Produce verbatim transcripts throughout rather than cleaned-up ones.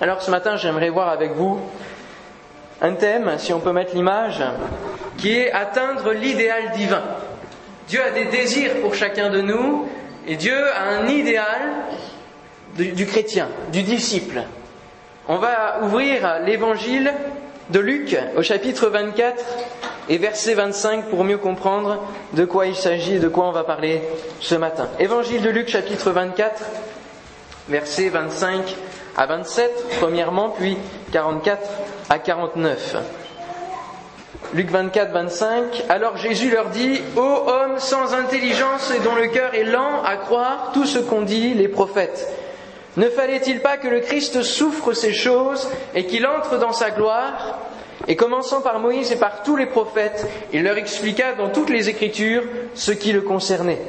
Alors ce matin, j'aimerais voir avec vous un thème, si on peut mettre l'image, qui est atteindre l'idéal divin. Dieu a des désirs pour chacun de nous, et Dieu a un idéal du, du chrétien, du disciple. On va ouvrir l'évangile de Luc au chapitre vingt-quatre et verset vingt-cinq pour mieux comprendre de quoi il s'agit et de quoi on va parler ce matin. Évangile de Luc chapitre vingt-quatre, versets vingt-cinq à vingt-sept premièrement, puis quarante-quatre à quarante-neuf. Luc vingt-quatre, vingt-cinq. Alors Jésus leur dit: « Ô hommes sans intelligence et dont le cœur est lent à croire tout ce qu'ont dit les prophètes, ne fallait-il pas que le Christ souffre ces choses et qu'il entre dans sa gloire ?» Et commençant par Moïse et par tous les prophètes, il leur expliqua dans toutes les Écritures ce qui le concernait.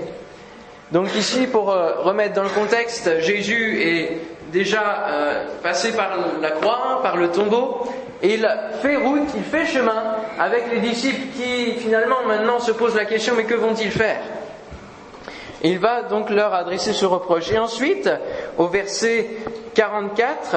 Donc ici, pour remettre dans le contexte, Jésus est déjà euh, passé par la croix, par le tombeau, et il fait route, il fait chemin avec les disciples qui finalement maintenant se posent la question: mais que vont-ils faire? Il va donc leur adresser ce reproche. Et ensuite, au verset quarante-quatre,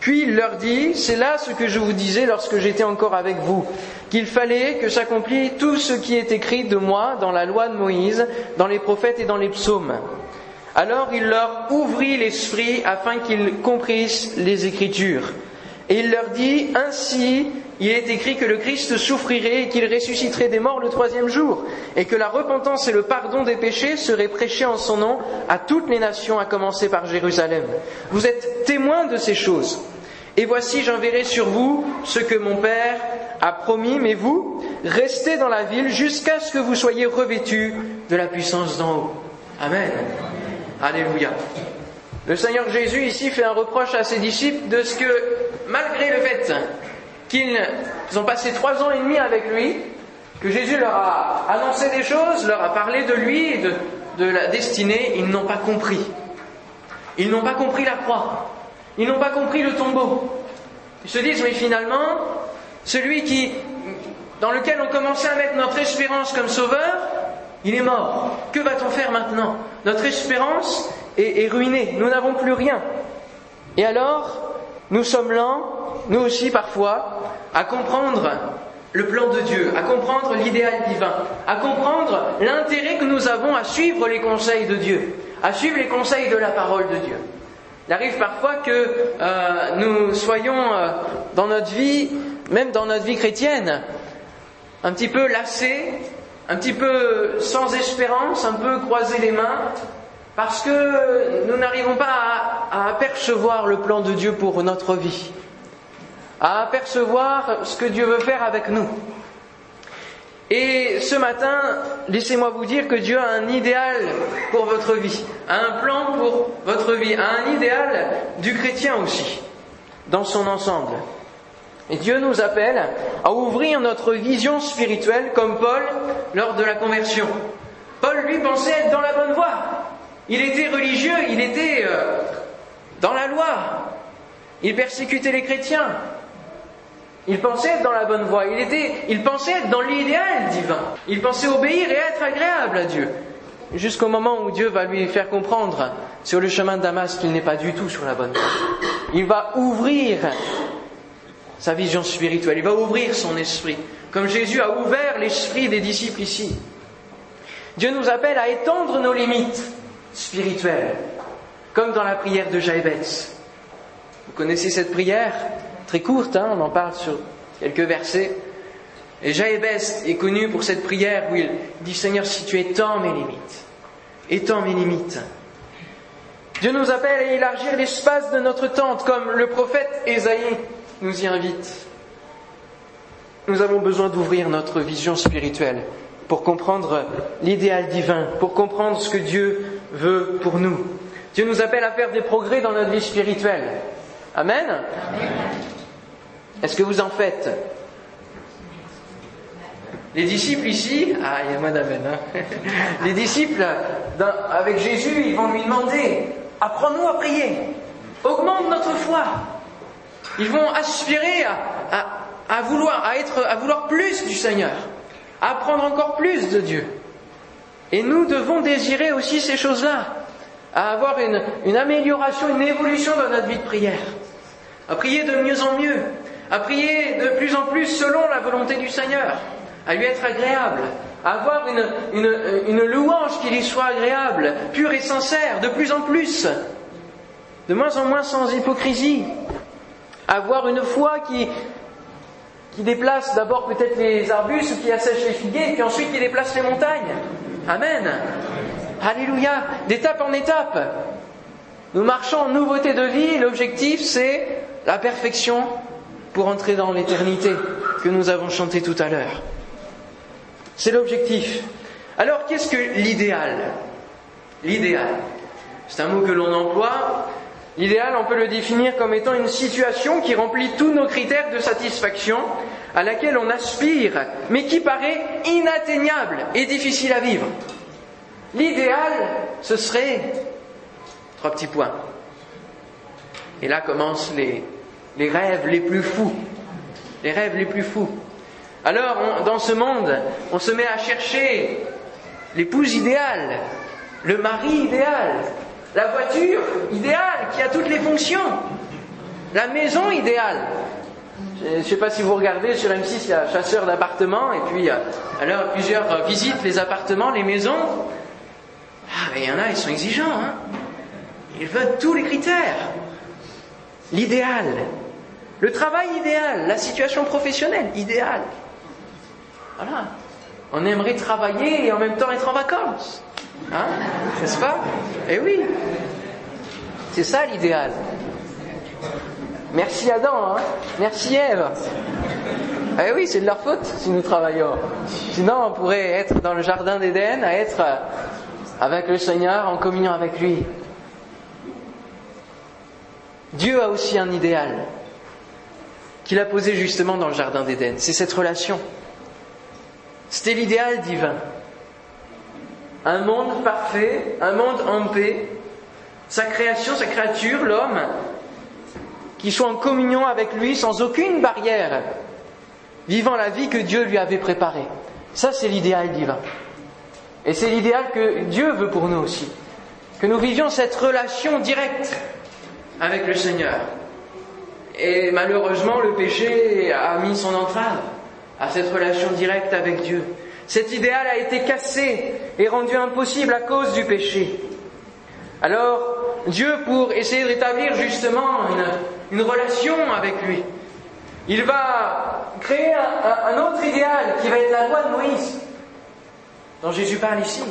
puis il leur dit: c'est là ce que je vous disais lorsque j'étais encore avec vous, qu'il fallait que s'accomplisse tout ce qui est écrit de moi dans la loi de Moïse, dans les prophètes et dans les psaumes. Alors il leur ouvrit l'esprit afin qu'ils comprissent les Écritures. Et il leur dit: ainsi il est écrit que le Christ souffrirait et qu'il ressusciterait des morts le troisième jour, et que la repentance et le pardon des péchés seraient prêchés en son nom à toutes les nations, à commencer par Jérusalem. Vous êtes témoins de ces choses. Et voici, j'enverrai sur vous ce que mon Père a promis, mais vous, restez dans la ville jusqu'à ce que vous soyez revêtus de la puissance d'en haut. Amen. Alléluia. Le Seigneur Jésus ici fait un reproche à ses disciples de ce que, malgré le fait qu'ils ont passé trois ans et demi avec lui, que Jésus leur a annoncé des choses, leur a parlé de lui et de, de la destinée, ils n'ont pas compris. Ils n'ont pas compris la croix. Ils n'ont pas compris le tombeau. Ils se disent: mais finalement, celui qui, dans lequel on commençait à mettre notre espérance comme sauveur, il est mort. Que va-t-on faire maintenant? Notre espérance est, est ruinée. Nous n'avons plus rien. Et alors, nous sommes lents, nous aussi parfois, à comprendre le plan de Dieu, à comprendre l'idéal divin, à comprendre l'intérêt que nous avons à suivre les conseils de Dieu, à suivre les conseils de la parole de Dieu. Il arrive parfois que euh, nous soyons euh, dans notre vie, même dans notre vie chrétienne, un petit peu lassés, un petit peu sans espérance, un peu croisés les mains, parce que nous n'arrivons pas à, à apercevoir le plan de Dieu pour notre vie, à apercevoir ce que Dieu veut faire avec nous. Et ce matin, laissez-moi vous dire que Dieu a un idéal pour votre vie, a un plan pour votre vie, a un idéal du chrétien aussi, dans son ensemble. Et Dieu nous appelle à ouvrir notre vision spirituelle comme Paul lors de la conversion. Paul, lui, pensait être dans la bonne voie. Il était religieux, il était euh, dans la loi. Il persécutait les chrétiens. Il pensait être dans la bonne voie. Il était, il pensait être dans l'idéal divin. Il pensait obéir et être agréable à Dieu. Jusqu'au moment où Dieu va lui faire comprendre sur le chemin de Damas qu'il n'est pas du tout sur la bonne voie. Il va ouvrir sa vision spirituelle. Il va ouvrir son esprit, comme Jésus a ouvert l'esprit des disciples ici. Dieu nous appelle à étendre nos limites spirituelles, comme dans la prière de Jabez. Vous connaissez cette prière, très courte, hein, on en parle sur quelques versets. Et Jabez est connu pour cette prière où il dit: « Seigneur, si tu étends mes limites, étends mes limites. » Dieu nous appelle à élargir l'espace de notre tente, comme le prophète Ésaïe nous y invite. Nous avons besoin d'ouvrir notre vision spirituelle pour comprendre l'idéal divin, pour comprendre ce que Dieu veut pour nous. Dieu nous appelle à faire des progrès dans notre vie spirituelle. Amen. Amen. Est-ce que vous en faites? Les disciples ici, ah, il y a moins d'amen. Hein. Les disciples avec Jésus, ils vont lui demander: apprends-nous à prier, augmente notre foi. Ils vont aspirer à, à, à, vouloir, à, être, à vouloir plus du Seigneur, à apprendre encore plus de Dieu. Et nous devons désirer aussi ces choses-là, à avoir une, une amélioration, une évolution dans notre vie de prière, à prier de mieux en mieux, à prier de plus en plus selon la volonté du Seigneur, à lui être agréable, à avoir une, une, une louange qui lui soit agréable, pure et sincère, de plus en plus, de moins en moins sans hypocrisie, à avoir une foi qui, qui déplace d'abord peut-être les arbustes, qui assèche les figuiers, puis ensuite qui déplace les montagnes. Amen. Alléluia. D'étape en étape. Nous marchons en nouveauté de vie, l'objectif c'est la perfection pour entrer dans l'éternité que nous avons chanté tout à l'heure. C'est l'objectif. Alors qu'est-ce que l'idéal ? L'idéal, c'est un mot que l'on emploie. L'idéal, on peut le définir comme étant une situation qui remplit tous nos critères de satisfaction, à laquelle on aspire, mais qui paraît inatteignable et difficile à vivre. L'idéal, ce serait... Trois petits points. Et là commencent les, les rêves les plus fous. Les rêves les plus fous. Alors, on, dans ce monde, on se met à chercher l'épouse idéale, le mari idéal, la voiture idéale qui a toutes les fonctions, la maison idéale. Je ne sais pas si vous regardez sur M six, il y a chasseurs d'appartements, et puis alors plusieurs visitent les appartements, les maisons. Ah, mais il y en a, ils sont exigeants, hein. Ils veulent tous les critères. L'idéal. Le travail idéal. La situation professionnelle idéale. Voilà. On aimerait travailler et en même temps être en vacances. Hein ? N'est-ce pas ? Eh oui. C'est ça l'idéal. Merci Adam. Hein ? Merci Ève. Eh oui, c'est de leur faute si nous travaillons. Sinon, on pourrait être dans le jardin d'Éden, à être avec le Seigneur, en communion avec lui. Dieu a aussi un idéal qu'il a posé justement dans le jardin d'Éden. C'est cette relation. C'était l'idéal divin. Un monde parfait, un monde en paix, sa création, sa créature, l'homme, qui soit en communion avec lui sans aucune barrière, vivant la vie que Dieu lui avait préparée. Ça, c'est l'idéal divin. Et c'est l'idéal que Dieu veut pour nous aussi. Que nous vivions cette relation directe avec le Seigneur. Et malheureusement, le péché a mis son entrave à cette relation directe avec Dieu. Cet idéal a été cassé et rendu impossible à cause du péché. Alors, Dieu, pour essayer de rétablir justement une, une relation avec lui, il va créer un, un autre idéal qui va être la loi de Moïse, dont Jésus parle ici.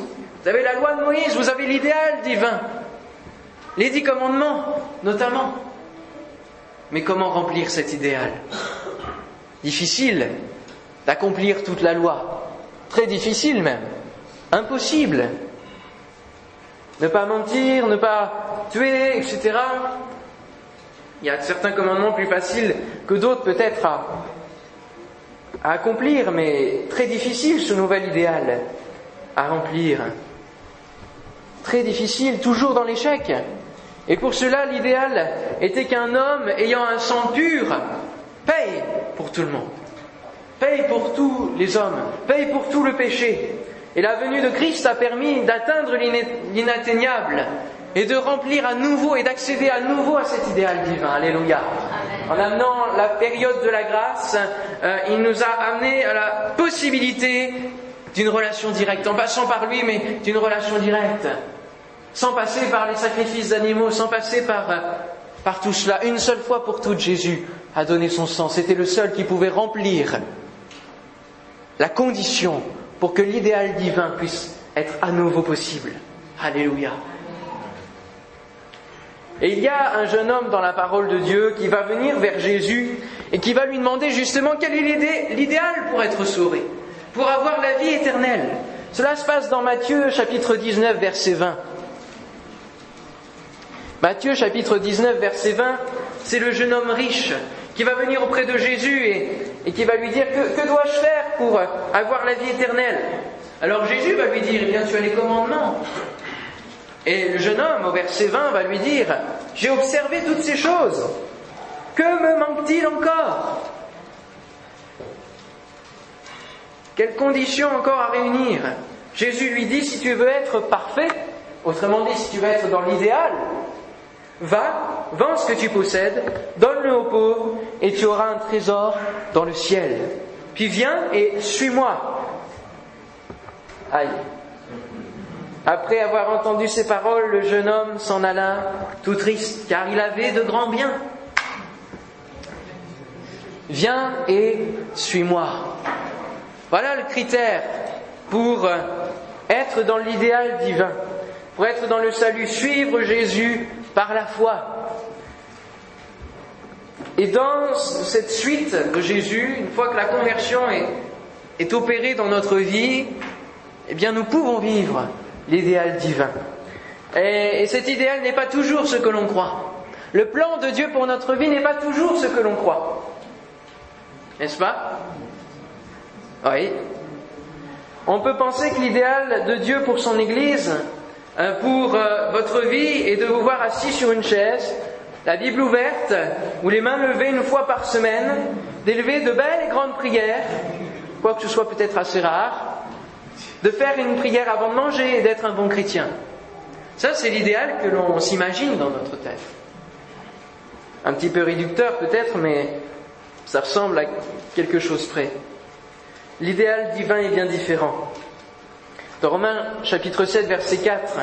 Vous avez la loi de Moïse, vous avez l'idéal divin. Les dix commandements, notamment. Mais comment remplir cet idéal ? Difficile d'accomplir toute la loi. Très difficile même. Impossible. Ne pas mentir, ne pas tuer, et cetera. Il y a certains commandements plus faciles que d'autres peut-être à, à accomplir, mais très difficile ce nouvel idéal à remplir. Très difficile, toujours dans l'échec. Et pour cela, l'idéal était qu'un homme ayant un sang pur paye pour tout le monde. Paye pour tous les hommes. Paye pour tout le péché. Et la venue de Christ a permis d'atteindre l'inatteignable et de remplir à nouveau et d'accéder à nouveau à cet idéal divin. Alléluia. En amenant la période de la grâce, euh, il nous a amené à la possibilité d'une relation directe, en passant par lui, mais d'une relation directe, sans passer par les sacrifices d'animaux, sans passer par, par tout cela. Une seule fois pour toutes, Jésus a donné son sang. C'était le seul qui pouvait remplir la condition pour que l'idéal divin puisse être à nouveau possible. Alléluia. Et il y a un jeune homme dans la parole de Dieu qui va venir vers Jésus et qui va lui demander justement quel est l'idéal pour être sauvé, pour avoir la vie éternelle. Cela se passe dans Matthieu chapitre dix-neuf verset vingt. Matthieu chapitre dix-neuf verset vingt, c'est le jeune homme riche qui va venir auprès de Jésus et, et qui va lui dire que, que dois-je faire pour avoir la vie éternelle ? Alors Jésus va lui dire, eh bien tu as les commandements. Et le jeune homme au verset vingt va lui dire, j'ai observé toutes ces choses. Que me manque-t-il encore ? Quelles conditions encore à réunir ? Jésus lui dit, si tu veux être parfait, autrement dit, si tu veux être dans l'idéal, Va, vends ce que tu possèdes, donne-le aux pauvres, et tu auras un trésor dans le ciel. Puis viens et suis-moi. Aïe. Après avoir entendu ces paroles, le jeune homme s'en alla tout triste, car il avait de grands biens. Viens et suis-moi. Voilà le critère pour être dans l'idéal divin, pour être dans le salut, suivre Jésus par la foi. Et dans cette suite de Jésus, une fois que la conversion est, est opérée dans notre vie, eh bien nous pouvons vivre l'idéal divin. Et, et cet idéal n'est pas toujours ce que l'on croit. Le plan de Dieu pour notre vie n'est pas toujours ce que l'on croit. N'est-ce pas ? Oui. On peut penser que l'idéal de Dieu pour son Église, pour votre vie, est de vous voir assis sur une chaise, la Bible ouverte, ou les mains levées une fois par semaine, d'élever de belles et grandes prières, quoique ce soit peut-être assez rare, de faire une prière avant de manger et d'être un bon chrétien. Ça, c'est l'idéal que l'on s'imagine dans notre tête. Un petit peu réducteur peut-être, mais ça ressemble à quelque chose près. L'idéal divin est bien différent. Dans Romains chapitre sept, verset quatre,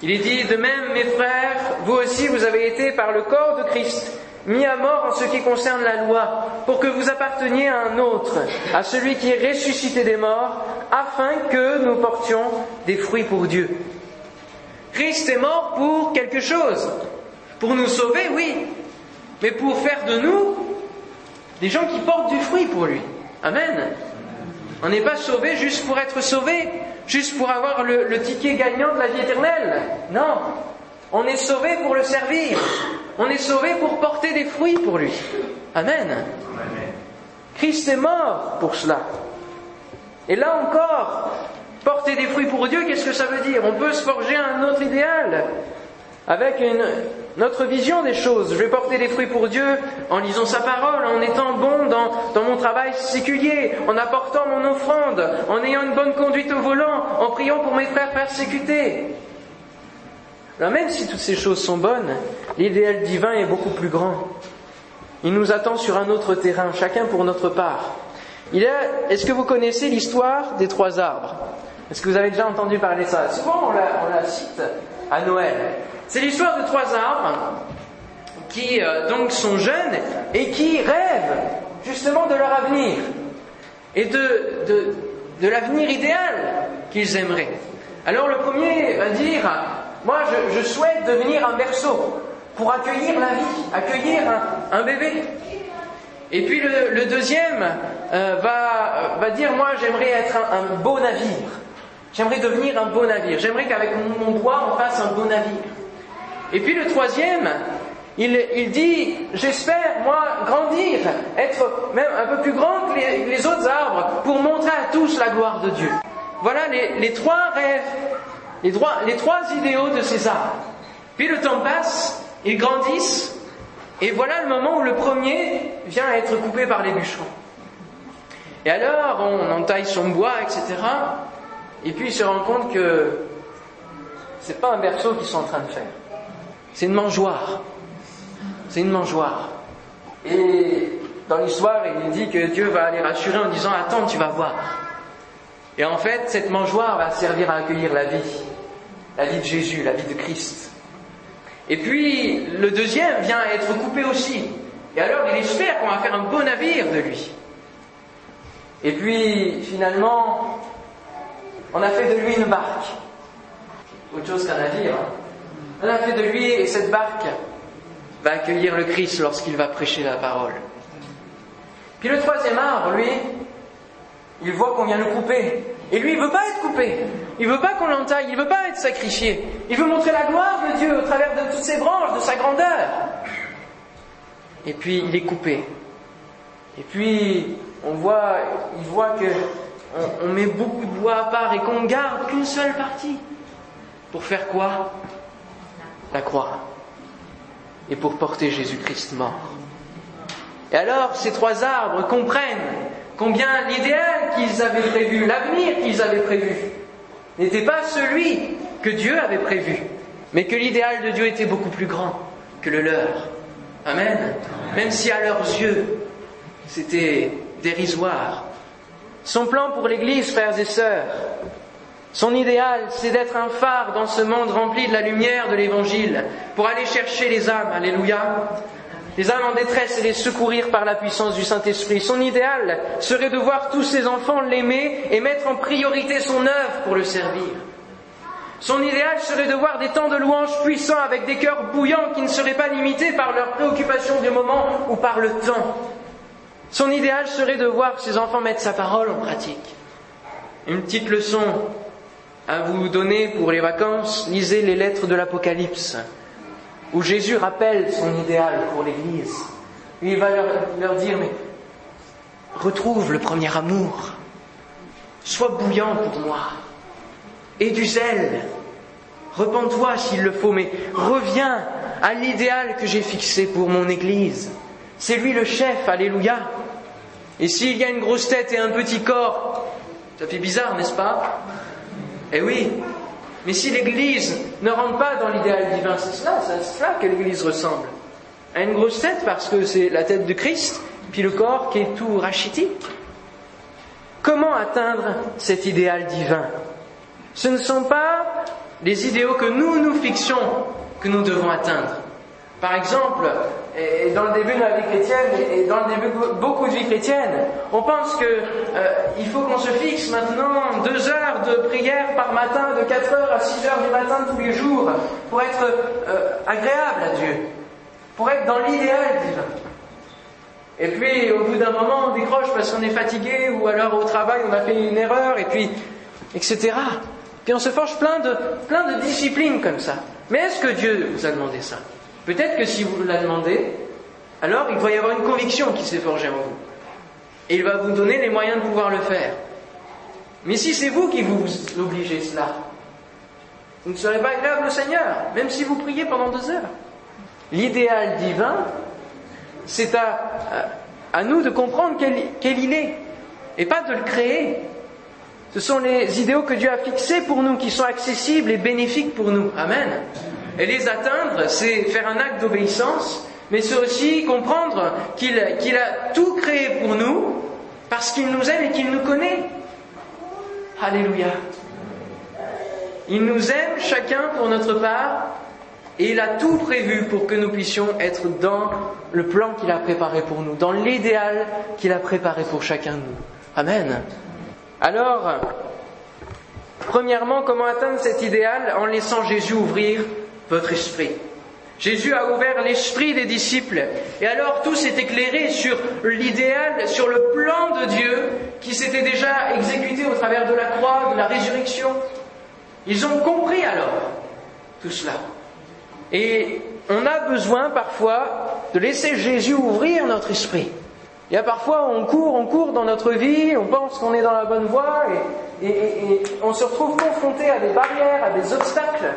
il est dit « De même, mes frères, vous aussi vous avez été par le corps de Christ mis à mort en ce qui concerne la loi, pour que vous apparteniez à un autre, à celui qui est ressuscité des morts, afin que nous portions des fruits pour Dieu. » Christ est mort pour quelque chose, pour nous sauver, oui, mais pour faire de nous des gens qui portent du fruit pour lui. Amen. On n'est pas sauvé juste pour être sauvé, juste pour avoir le, le ticket gagnant de la vie éternelle. Non. On est sauvé pour le servir. On est sauvé pour porter des fruits pour lui. Amen. Amen. Christ est mort pour cela. Et là encore, porter des fruits pour Dieu, qu'est-ce que ça veut dire ? On peut se forger un autre idéal, avec une, notre vision des choses. Je vais porter des fruits pour Dieu en lisant sa parole, en étant bon dans, dans mon travail séculier, en apportant mon offrande, en ayant une bonne conduite au volant, en priant pour mes frères persécutés. Alors même si toutes ces choses sont bonnes, l'idéal divin est beaucoup plus grand. Il nous attend sur un autre terrain, chacun pour notre part. Il a, est-ce que vous connaissez l'histoire des trois arbres ? Est-ce que vous avez déjà entendu parler de ça ? Souvent on la, on la cite à Noël. C'est l'histoire de trois arbres qui euh, donc sont jeunes et qui rêvent justement de leur avenir et de, de, de l'avenir idéal qu'ils aimeraient. Alors le premier va dire « Moi je, je souhaite devenir un berceau pour accueillir la vie, accueillir un, un bébé. » Et puis le, le deuxième euh, va, va dire « Moi j'aimerais être un, un beau navire, j'aimerais devenir un beau navire, j'aimerais qu'avec mon, mon bois on fasse un beau navire. » Et puis le troisième, il, il dit, j'espère, moi, grandir, être même un peu plus grand que les, les autres arbres, pour montrer à tous la gloire de Dieu. Voilà les, les trois rêves, les trois, les trois idéaux de ces arbres. Puis le temps passe, ils grandissent, et voilà le moment où le premier vient à être coupé par les bûcherons. Et alors, on entaille son bois, et cetera. Et puis il se rend compte que c'est pas un berceau qu'ils sont en train de faire. C'est une mangeoire. C'est une mangeoire. Et dans l'histoire, il dit que Dieu va les rassurer en disant « Attends, tu vas voir. » Et en fait, cette mangeoire va servir à accueillir la vie. La vie de Jésus, la vie de Christ. Et puis, le deuxième vient à être coupé aussi. Et alors, il espère qu'on va faire un beau navire de lui. Et puis, finalement, on a fait de lui une barque. Autre chose qu'un navire, hein. On a fait de lui, et cette barque va accueillir le Christ lorsqu'il va prêcher la parole. Puis le troisième arbre, lui, il voit qu'on vient le couper. Et lui, il ne veut pas être coupé. Il ne veut pas qu'on l'entaille. Il ne veut pas être sacrifié. Il veut montrer la gloire de Dieu au travers de toutes ses branches, de sa grandeur. Et puis, il est coupé. Et puis, on voit, il voit qu'on on met beaucoup de bois à part et qu'on ne garde qu'une seule partie. Pour faire quoi ? La croix, et pour porter Jésus-Christ mort. Et alors, ces trois arbres comprennent combien l'idéal qu'ils avaient prévu, l'avenir qu'ils avaient prévu, n'était pas celui que Dieu avait prévu, mais que l'idéal de Dieu était beaucoup plus grand que le leur. Amen. Même si à leurs yeux, c'était dérisoire. Son plan pour l'Église, frères et sœurs, son idéal, c'est d'être un phare dans ce monde rempli de la lumière de l'Évangile, pour aller chercher les âmes, alléluia, les âmes en détresse et les secourir par la puissance du Saint-Esprit. Son idéal serait de voir tous ses enfants l'aimer et mettre en priorité son œuvre pour le servir. Son idéal serait de voir des temps de louanges puissants avec des cœurs bouillants qui ne seraient pas limités par leurs préoccupations du moment ou par le temps. Son idéal serait de voir ses enfants mettre sa parole en pratique. Une petite leçon à vous donner pour les vacances, lisez les lettres de l'Apocalypse, où Jésus rappelle son idéal pour l'Église. Il va leur, leur dire, mais retrouve le premier amour, sois bouillant pour moi. Et du zèle, repens-toi s'il le faut, mais reviens à l'idéal que j'ai fixé pour mon Église. C'est lui le chef, alléluia. Et s'il y a une grosse tête et un petit corps, ça fait bizarre, n'est-ce pas? Eh oui, mais si l'Église ne rentre pas dans l'idéal divin, c'est cela, c'est à cela que l'Église ressemble. À une grosse tête parce que c'est la tête de Christ, puis le corps qui est tout rachitique. Comment atteindre cet idéal divin ? Ce ne sont pas les idéaux que nous nous fixions que nous devons atteindre. Par exemple, et dans le début de la vie chrétienne, et dans le début de beaucoup de vie chrétienne, on pense que euh, il faut qu'on se fixe maintenant deux heures de prière par matin, de quatre heures à six heures du matin tous les jours, pour être euh, agréable à Dieu, pour être dans l'idéal divin. Et puis, au bout d'un moment, on décroche parce qu'on est fatigué, ou alors au travail, on a fait une erreur, et puis, et cetera. Puis on se forge plein de, plein de disciplines comme ça. Mais est-ce que Dieu vous a demandé ça ? Peut-être que si vous la demandez, alors il va y avoir une conviction qui s'est forgée en vous. Et il va vous donner les moyens de pouvoir le faire. Mais si c'est vous qui vous obligez cela, vous ne serez pas agréable au Seigneur, même si vous priez pendant deux heures. L'idéal divin, c'est à, à, à nous de comprendre quel, quel il est, et pas de le créer. Ce sont les idéaux que Dieu a fixés pour nous, qui sont accessibles et bénéfiques pour nous. Amen. Et les atteindre, c'est faire un acte d'obéissance, mais c'est aussi comprendre qu'il, qu'il a tout créé pour nous, parce qu'il nous aime et qu'il nous connaît. Alléluia. Il nous aime chacun pour notre part, et il a tout prévu pour que nous puissions être dans le plan qu'il a préparé pour nous, dans l'idéal qu'il a préparé pour chacun de nous. Amen. Alors, premièrement, comment atteindre cet idéal ? En laissant Jésus ouvrir votre esprit. Jésus a ouvert l'esprit des disciples, et alors tout s'est éclairé sur l'idéal, sur le plan de Dieu qui s'était déjà exécuté au travers de la croix, de la résurrection. Ils ont compris alors tout cela. Et on a besoin parfois de laisser Jésus ouvrir notre esprit. Il y a parfois on court, on court dans notre vie, on pense qu'on est dans la bonne voie, et, et, et, et on se retrouve confronté à des barrières, à des obstacles.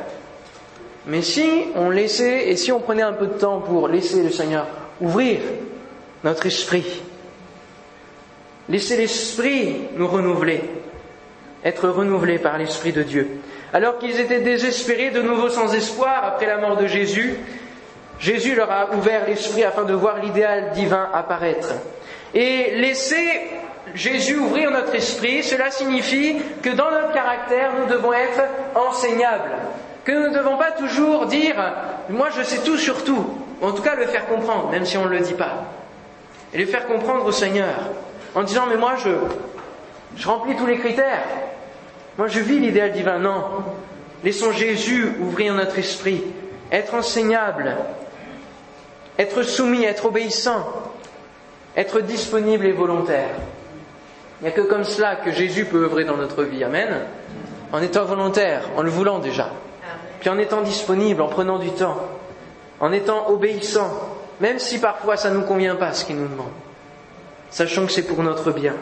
Mais si on laissait, et si on prenait un peu de temps pour laisser le Seigneur ouvrir notre esprit, laisser l'esprit nous renouveler, être renouvelé par l'esprit de Dieu. Alors qu'ils étaient désespérés, de nouveau sans espoir après la mort de Jésus, Jésus leur a ouvert l'esprit afin de voir l'idéal divin apparaître. Et laisser Jésus ouvrir notre esprit, cela signifie que dans notre caractère, nous devons être enseignables. Que nous ne devons pas toujours dire « moi je sais tout sur tout », en tout cas le faire comprendre, même si on ne le dit pas. Et le faire comprendre au Seigneur, en disant « mais moi je, je remplis tous les critères, moi je vis l'idéal divin ». Non, laissons Jésus ouvrir notre esprit, être enseignable, être soumis, être obéissant, être disponible et volontaire. Il n'y a que comme cela que Jésus peut œuvrer dans notre vie, amen, en étant volontaire, en le voulant déjà. Puis en étant disponible, en prenant du temps, en étant obéissant, même si parfois ça ne nous convient pas ce qu'il nous demande, sachant que c'est pour notre bien.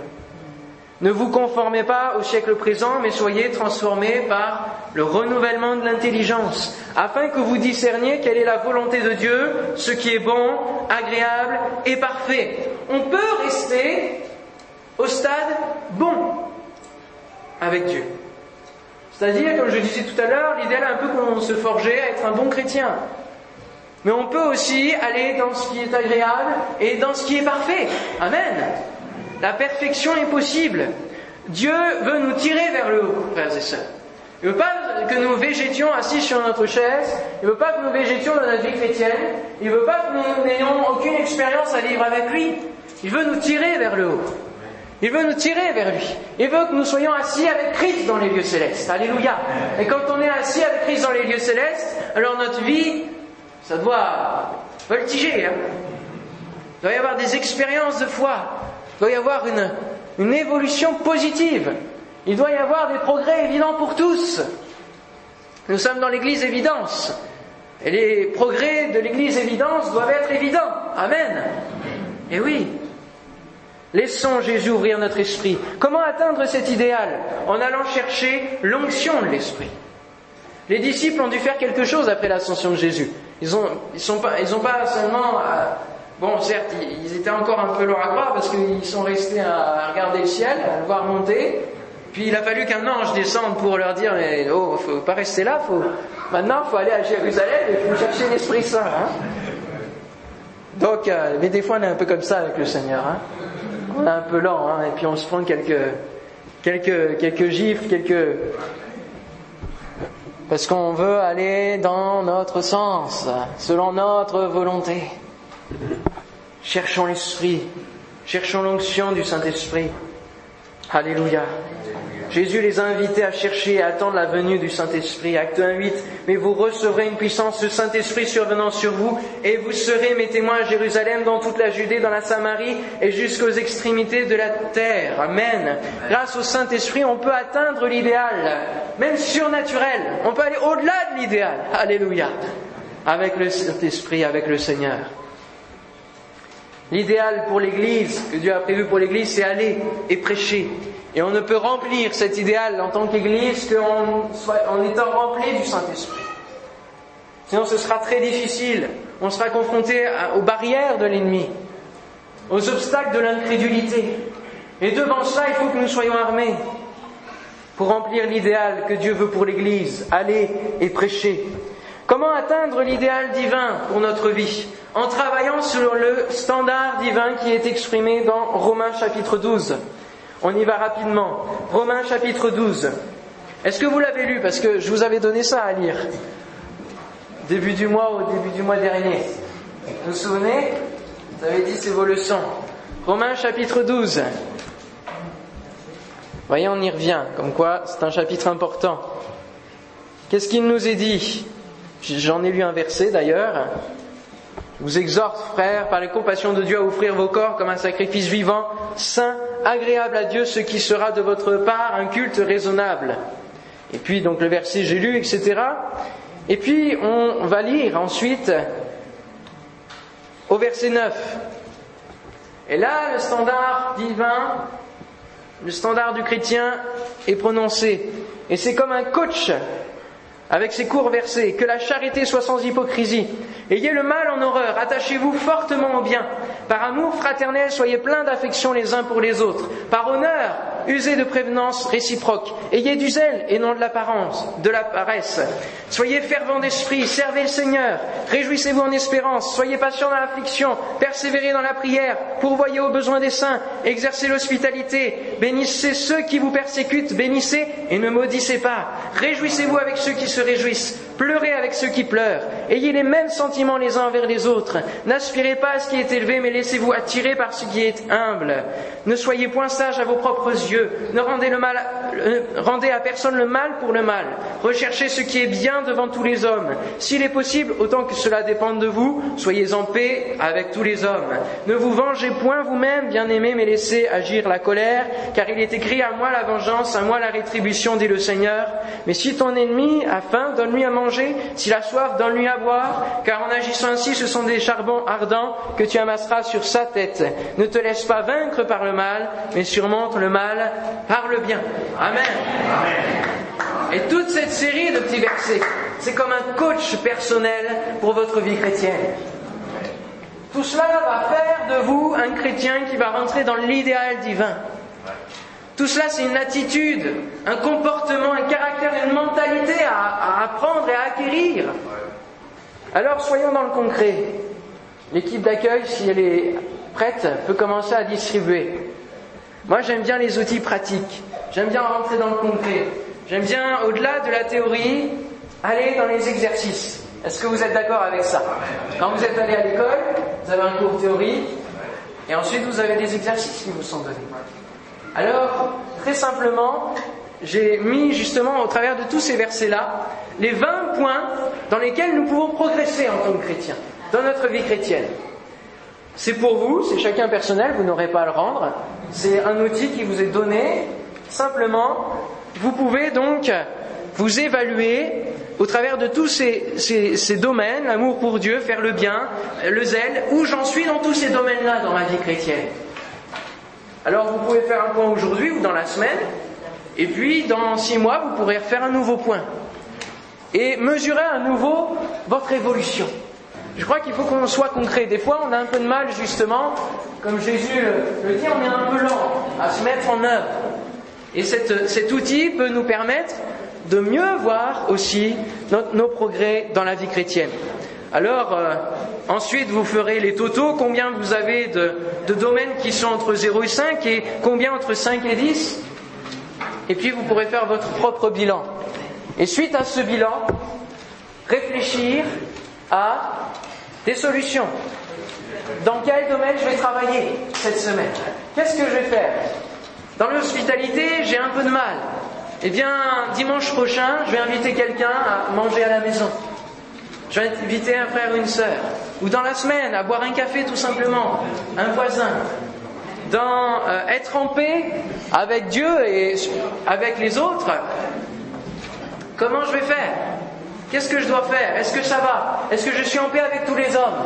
Ne vous conformez pas au siècle présent, mais soyez transformés par le renouvellement de l'intelligence, afin que vous discerniez quelle est la volonté de Dieu, ce qui est bon, agréable et parfait. On peut rester au stade bon avec Dieu. C'est-à-dire, comme je disais tout à l'heure, l'idéal est un peu qu'on se forgeait à être un bon chrétien. Mais on peut aussi aller dans ce qui est agréable et dans ce qui est parfait. Amen. La perfection est possible. Dieu veut nous tirer vers le haut, frères et sœurs. Il ne veut pas que nous végétions assis sur notre chaise. Il ne veut pas que nous végétions dans notre vie chrétienne. Il ne veut pas que nous n'ayons aucune expérience à vivre avec lui. Il veut nous tirer vers le haut. Il veut nous tirer vers lui. Il veut que nous soyons assis avec Christ dans les lieux célestes. Alléluia. Et quand on est assis avec Christ dans les lieux célestes, alors notre vie, ça doit voltiger. Hein. Il doit y avoir des expériences de foi. Il doit y avoir une, une évolution positive. Il doit y avoir des progrès évidents pour tous. Nous sommes dans l'Église Évidence. Et les progrès de l'Église Évidence doivent être évidents. Amen. Et oui. Laissons Jésus ouvrir notre esprit. Comment atteindre cet idéal ? En allant chercher l'onction de l'esprit. Les disciples ont dû faire quelque chose après l'ascension de Jésus. Ils n'ont ils sont pas, ils ont pas seulement... Euh, bon, certes, ils étaient encore un peu lourds à croire parce qu'ils sont restés à, à regarder le ciel, à le voir monter. Puis il a fallu qu'un ange descende pour leur dire mais oh, faut pas rester là, faut maintenant faut aller à Jérusalem et faut chercher l'Esprit Saint. Hein. Donc, euh, mais des fois on est un peu comme ça avec le Seigneur. Hein. On est un peu lent, hein, et puis on se prend quelques quelques quelques gifles, quelques parce qu'on veut aller dans notre sens, selon notre volonté. Cherchons l'Esprit, cherchons l'onction du Saint-Esprit. Alléluia. Jésus les a invités à chercher et à attendre la venue du Saint-Esprit. Acte un huit. Mais vous recevrez une puissance du Saint-Esprit survenant sur vous, et vous serez mes témoins à Jérusalem, dans toute la Judée, dans la Samarie, et jusqu'aux extrémités de la terre. Amen. Grâce au Saint-Esprit, on peut atteindre l'idéal, même surnaturel. On peut aller au-delà de l'idéal. Alléluia. Avec le Saint-Esprit, avec le Seigneur. L'idéal pour l'Église, que Dieu a prévu pour l'Église, c'est aller et prêcher. Et on ne peut remplir cet idéal en tant qu'Église qu'en soit, en étant rempli du Saint-Esprit. Sinon ce sera très difficile. On sera confronté à, aux barrières de l'ennemi, aux obstacles de l'incrédulité. Et devant ça, il faut que nous soyons armés pour remplir l'idéal que Dieu veut pour l'Église, aller et prêcher. Comment atteindre l'idéal divin pour notre vie ? En travaillant sur le standard divin qui est exprimé dans Romains chapitre douze. On y va rapidement. Romains chapitre douze. Est-ce que vous l'avez lu ? Parce que je vous avais donné ça à lire. Début du mois ou début du mois dernier. Vous vous souvenez ? Vous avez dit c'est vos leçons. Romains chapitre douze. Voyez, on y revient. Comme quoi, c'est un chapitre important. Qu'est-ce qu'il nous est dit ? J'en ai lu un verset d'ailleurs. Je vous exhorte, frères, par les compassions de Dieu à offrir vos corps comme un sacrifice vivant, saint, agréable à Dieu, ce qui sera de votre part un culte raisonnable. Et puis, donc, le verset, j'ai lu, et cetera. Et puis, on va lire ensuite au verset neuf. Et là, le standard divin, le standard du chrétien est prononcé. Et c'est comme un coach. Avec ces courts versets, que la charité soit sans hypocrisie. Ayez le mal en horreur, attachez-vous fortement au bien. Par amour fraternel, soyez pleins d'affection les uns pour les autres. Par honneur, usez de prévenance réciproque. Ayez du zèle et non de l'apparence, de la paresse. Soyez fervents d'esprit, servez le Seigneur. Réjouissez-vous en espérance, soyez patients dans l'affliction, persévérez dans la prière, pourvoyez aux besoins des saints, exercez l'hospitalité, bénissez ceux qui vous persécutent, bénissez et ne maudissez pas. Réjouissez-vous avec ceux qui se Se réjouissent, pleurez avec ceux qui pleurent, ayez les mêmes sentiments les uns envers les autres, n'aspirez pas à ce qui est élevé, mais laissez-vous attirer par ce qui est humble. Ne soyez point sages à vos propres yeux, ne rendez, le mal, euh, rendez à personne le mal pour le mal, recherchez ce qui est bien devant tous les hommes. S'il est possible, autant que cela dépende de vous, soyez en paix avec tous les hommes. Ne vous vengez point vous-même, bien-aimés, mais laissez agir la colère, car il est écrit à moi la vengeance, à moi la rétribution, dit le Seigneur. Mais si ton ennemi a faim, donne-lui à manger, s'il a soif, donne-lui à boire, car en agissant ainsi, ce sont des charbons ardents que tu amasseras sur sa tête. Ne te laisse pas vaincre par le mal, mais surmonte le mal par le bien. Amen. Amen. Et toute cette série de petits versets, c'est comme un coach personnel pour votre vie chrétienne. Tout cela va faire de vous un chrétien qui va rentrer dans l'idéal divin. Tout cela, c'est une attitude, un comportement, un caractère, une mentalité à, à apprendre et à acquérir. Alors, soyons dans le concret. L'équipe d'accueil, si elle est prête, peut commencer à distribuer. Moi, j'aime bien les outils pratiques. J'aime bien rentrer dans le concret. J'aime bien, au-delà de la théorie, aller dans les exercices. Est-ce que vous êtes d'accord avec ça ? Quand vous êtes allé à l'école, vous avez un cours théorique, et ensuite vous avez des exercices qui vous sont donnés. Alors, très simplement, j'ai mis justement au travers de tous ces versets-là, les vingt points dans lesquels nous pouvons progresser en tant que chrétiens, dans notre vie chrétienne. C'est pour vous, c'est chacun personnel, vous n'aurez pas à le rendre. C'est un outil qui vous est donné. Simplement, vous pouvez donc vous évaluer au travers de tous ces, ces, ces domaines, l'amour pour Dieu, faire le bien, le zèle, où j'en suis dans tous ces domaines-là dans ma vie chrétienne. Alors vous pouvez faire un point aujourd'hui ou dans la semaine, et puis dans six mois vous pourrez refaire un nouveau point et mesurer à nouveau votre évolution. Je crois qu'il faut qu'on soit concret. Des fois on a un peu de mal justement, comme Jésus le dit, on est un peu lent à se mettre en œuvre. Et cette, cet outil peut nous permettre de mieux voir aussi notre, nos progrès dans la vie chrétienne. Alors, euh, ensuite, vous ferez les totaux, combien vous avez de, de domaines qui sont entre zéro et cinq, et combien entre cinq et dix. Et puis, vous pourrez faire votre propre bilan. Et suite à ce bilan, réfléchir à des solutions. Dans quel domaine je vais travailler cette semaine ? Qu'est-ce que je vais faire ? Dans l'hospitalité, j'ai un peu de mal. Eh bien, dimanche prochain, je vais inviter quelqu'un à manger à la maison. Je vais inviter un frère ou une sœur. Ou dans la semaine, à boire un café tout simplement, un voisin. Dans euh, être en paix avec Dieu et avec les autres, comment je vais faire ? Qu'est-ce que je dois faire ? Est-ce que ça va ? Est-ce que je suis en paix avec tous les hommes ?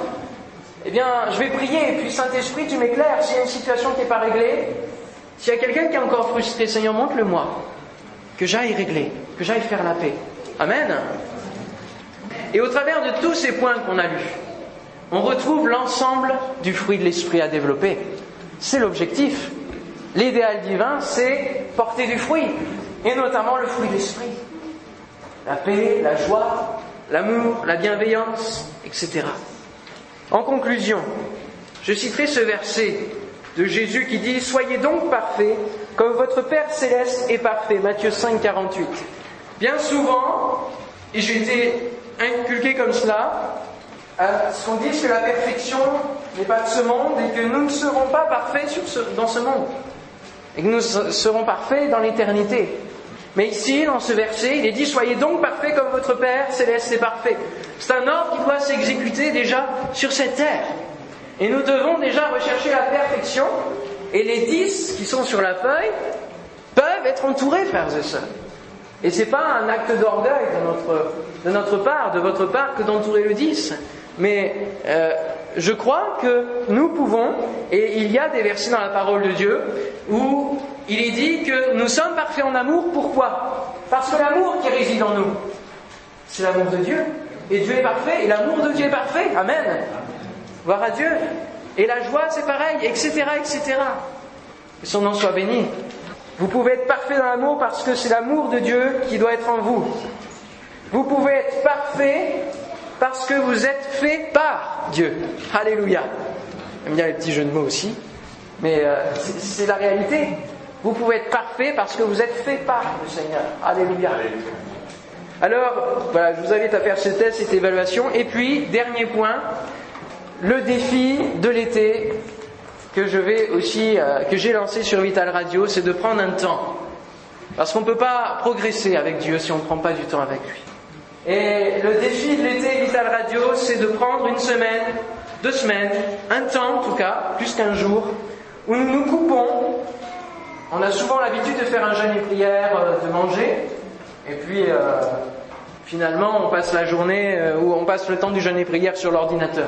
Eh bien, je vais prier et puis Saint-Esprit, tu m'éclaires. S'il y a une situation qui n'est pas réglée, s'il y a quelqu'un qui est encore frustré, Seigneur, montre-le-moi. Que j'aille régler, que j'aille faire la paix. Amen ? Et au travers de tous ces points qu'on a lus, on retrouve l'ensemble du fruit de l'esprit à développer. C'est l'objectif. L'idéal divin, c'est porter du fruit, et notamment le fruit de l'esprit. La paix, la joie, l'amour, la bienveillance, et cetera. En conclusion, je citerai ce verset de Jésus qui dit « Soyez donc parfaits, comme votre Père Céleste est parfait » Matthieu cinq, quarante-huit. Bien souvent, et j'ai été inculqué comme cela, qu'on dise que la perfection n'est pas de ce monde et que nous ne serons pas parfaits sur ce, dans ce monde. Et que nous serons parfaits dans l'éternité. Mais ici, dans ce verset, il est dit « Soyez donc parfaits comme votre Père Céleste est parfait ». C'est un ordre qui doit s'exécuter déjà sur cette terre. Et nous devons déjà rechercher la perfection, et les dix qui sont sur la feuille peuvent être entourés, frères et sœurs. Et ce n'est pas un acte d'orgueil de notre, de notre part, de votre part, que d'entourer le dix. Mais euh, je crois que nous pouvons, et il y a des versets dans la parole de Dieu, où il est dit que nous sommes parfaits en amour. Pourquoi ? Parce que l'amour qui réside en nous, c'est l'amour de Dieu. Et Dieu est parfait, et l'amour de Dieu est parfait. Amen. Voir à Dieu. Et la joie, c'est pareil, et cetera, et cetera. Que son nom soit béni. Vous pouvez être parfait dans l'amour parce que c'est l'amour de Dieu qui doit être en vous. Vous pouvez être parfait parce que vous êtes fait par Dieu. Alléluia. J'aime bien les petits jeux de mots aussi. Mais euh, c'est, c'est la réalité. Vous pouvez être parfait parce que vous êtes fait par le Seigneur. Alléluia. Alléluia. Alors, voilà, je vous invite à faire ce test, cette évaluation. Et puis, dernier point. Le défi de l'été que je vais aussi, euh, que j'ai lancé sur Vital Radio, c'est de prendre un temps. Parce qu'on ne peut pas progresser avec Dieu si on ne prend pas du temps avec lui. Et le défi de l'été Vital Radio, c'est de prendre une semaine, deux semaines, un temps en tout cas, plus qu'un jour, où nous nous coupons. On a souvent l'habitude de faire un jeûne et prière, euh, de manger, et puis euh, finalement on passe la journée euh, où on passe le temps du jeûne et prière sur l'ordinateur.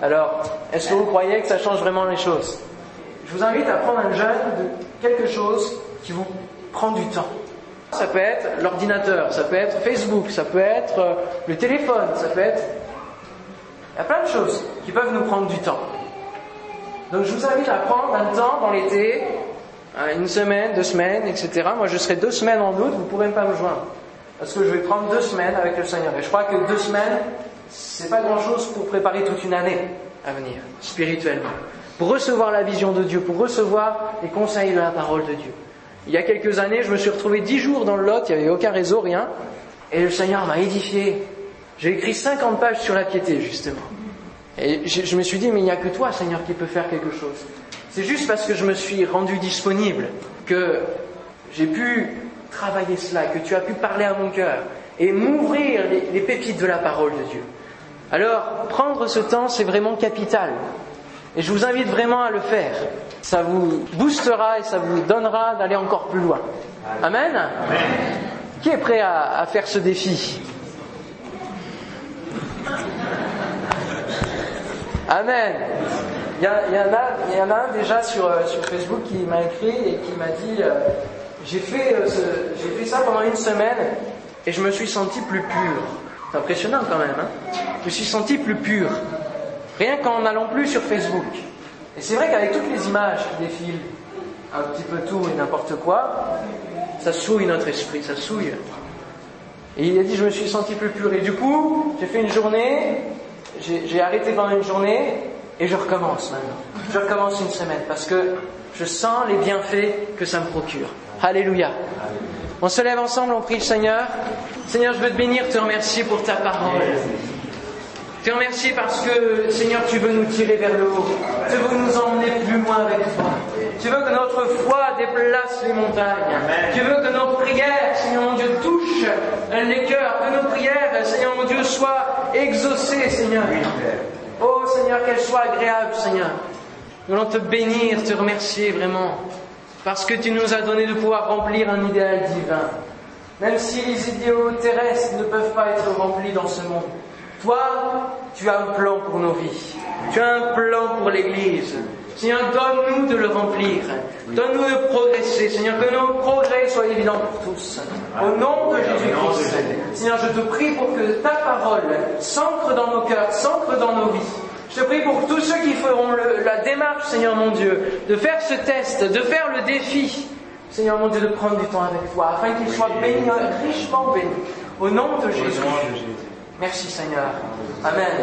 Alors, est-ce que vous croyez que ça change vraiment les choses ? Je vous invite à prendre un jeûne de quelque chose qui vous prend du temps. Ça peut être l'ordinateur, ça peut être Facebook, ça peut être le téléphone, ça peut être... Il y a plein de choses qui peuvent nous prendre du temps. Donc je vous invite à prendre un temps dans l'été une semaine, deux semaines, et cetera. Moi, je serai deux semaines en août, vous ne pourrez pas me joindre. Parce que je vais prendre deux semaines avec le Seigneur. Et je crois que deux semaines, c'est pas grand-chose pour préparer toute une année à venir, spirituellement. Pour recevoir la vision de Dieu, pour recevoir les conseils de la parole de Dieu. Il y a quelques années, je me suis retrouvé dix jours dans le Lot, il n'y avait aucun réseau, rien. Et le Seigneur m'a édifié. J'ai écrit cinquante pages sur la piété, justement. Et je, je me suis dit, mais il n'y a que toi, Seigneur, qui peux faire quelque chose. C'est juste parce que je me suis rendu disponible, que j'ai pu travailler cela, que tu as pu parler à mon cœur et m'ouvrir les, les pépites de la parole de Dieu. Alors, prendre ce temps, c'est vraiment capital. Et je vous invite vraiment à le faire. Ça vous boostera et ça vous donnera d'aller encore plus loin. Amen. Amen. Qui est prêt à, à faire ce défi ? Amen. Il y, y, y en a un déjà sur, euh, sur Facebook qui m'a écrit et qui m'a dit euh, j'ai, fait, euh, ce, j'ai fait ça pendant une semaine et je me suis senti plus pur. C'est impressionnant quand même, hein ? Je me suis senti plus pur. Rien qu'en n'allant plus sur Facebook. Et c'est vrai qu'avec toutes les images qui défilent, un petit peu tout et n'importe quoi, ça souille notre esprit, ça souille. Et il a dit je me suis senti plus pur. Et du coup, j'ai fait une journée, j'ai, j'ai arrêté pendant une journée. Et je recommence maintenant. Je recommence une semaine parce que je sens les bienfaits que ça me procure. Alléluia. On se lève ensemble, on prie le Seigneur. Seigneur, je veux te bénir, te remercier pour ta parole. Te remercier parce que, Seigneur, tu veux nous tirer vers le haut. Tu veux nous emmener plus loin avec toi. Tu veux que notre foi déplace les montagnes. Tu veux que nos prières, Seigneur mon Dieu, touchent les cœurs. Que nos prières, Seigneur mon Dieu, soient exaucées, Seigneur. Oh Seigneur, qu'elle soit agréable, Seigneur. Nous voulons te bénir, te remercier vraiment, parce que tu nous as donné de pouvoir remplir un idéal divin. Même si les idéaux terrestres ne peuvent pas être remplis dans ce monde, toi, tu as un plan pour nos vies. Tu as un plan pour l'Église. Seigneur, donne-nous de le remplir. Donne-nous de progresser. Seigneur, que nos progrès soient évidents pour tous. Au nom de Jésus-Christ. Seigneur, je te prie pour que ta parole s'ancre dans nos cœurs, s'ancre dans nos vies. Je te prie pour tous ceux qui feront le, la démarche, Seigneur mon Dieu, de faire ce test, de faire le défi, Seigneur mon Dieu, de prendre du temps avec toi, afin qu'ils soient bénis, richement bénis. Au nom de Jésus. Merci Seigneur. Amen.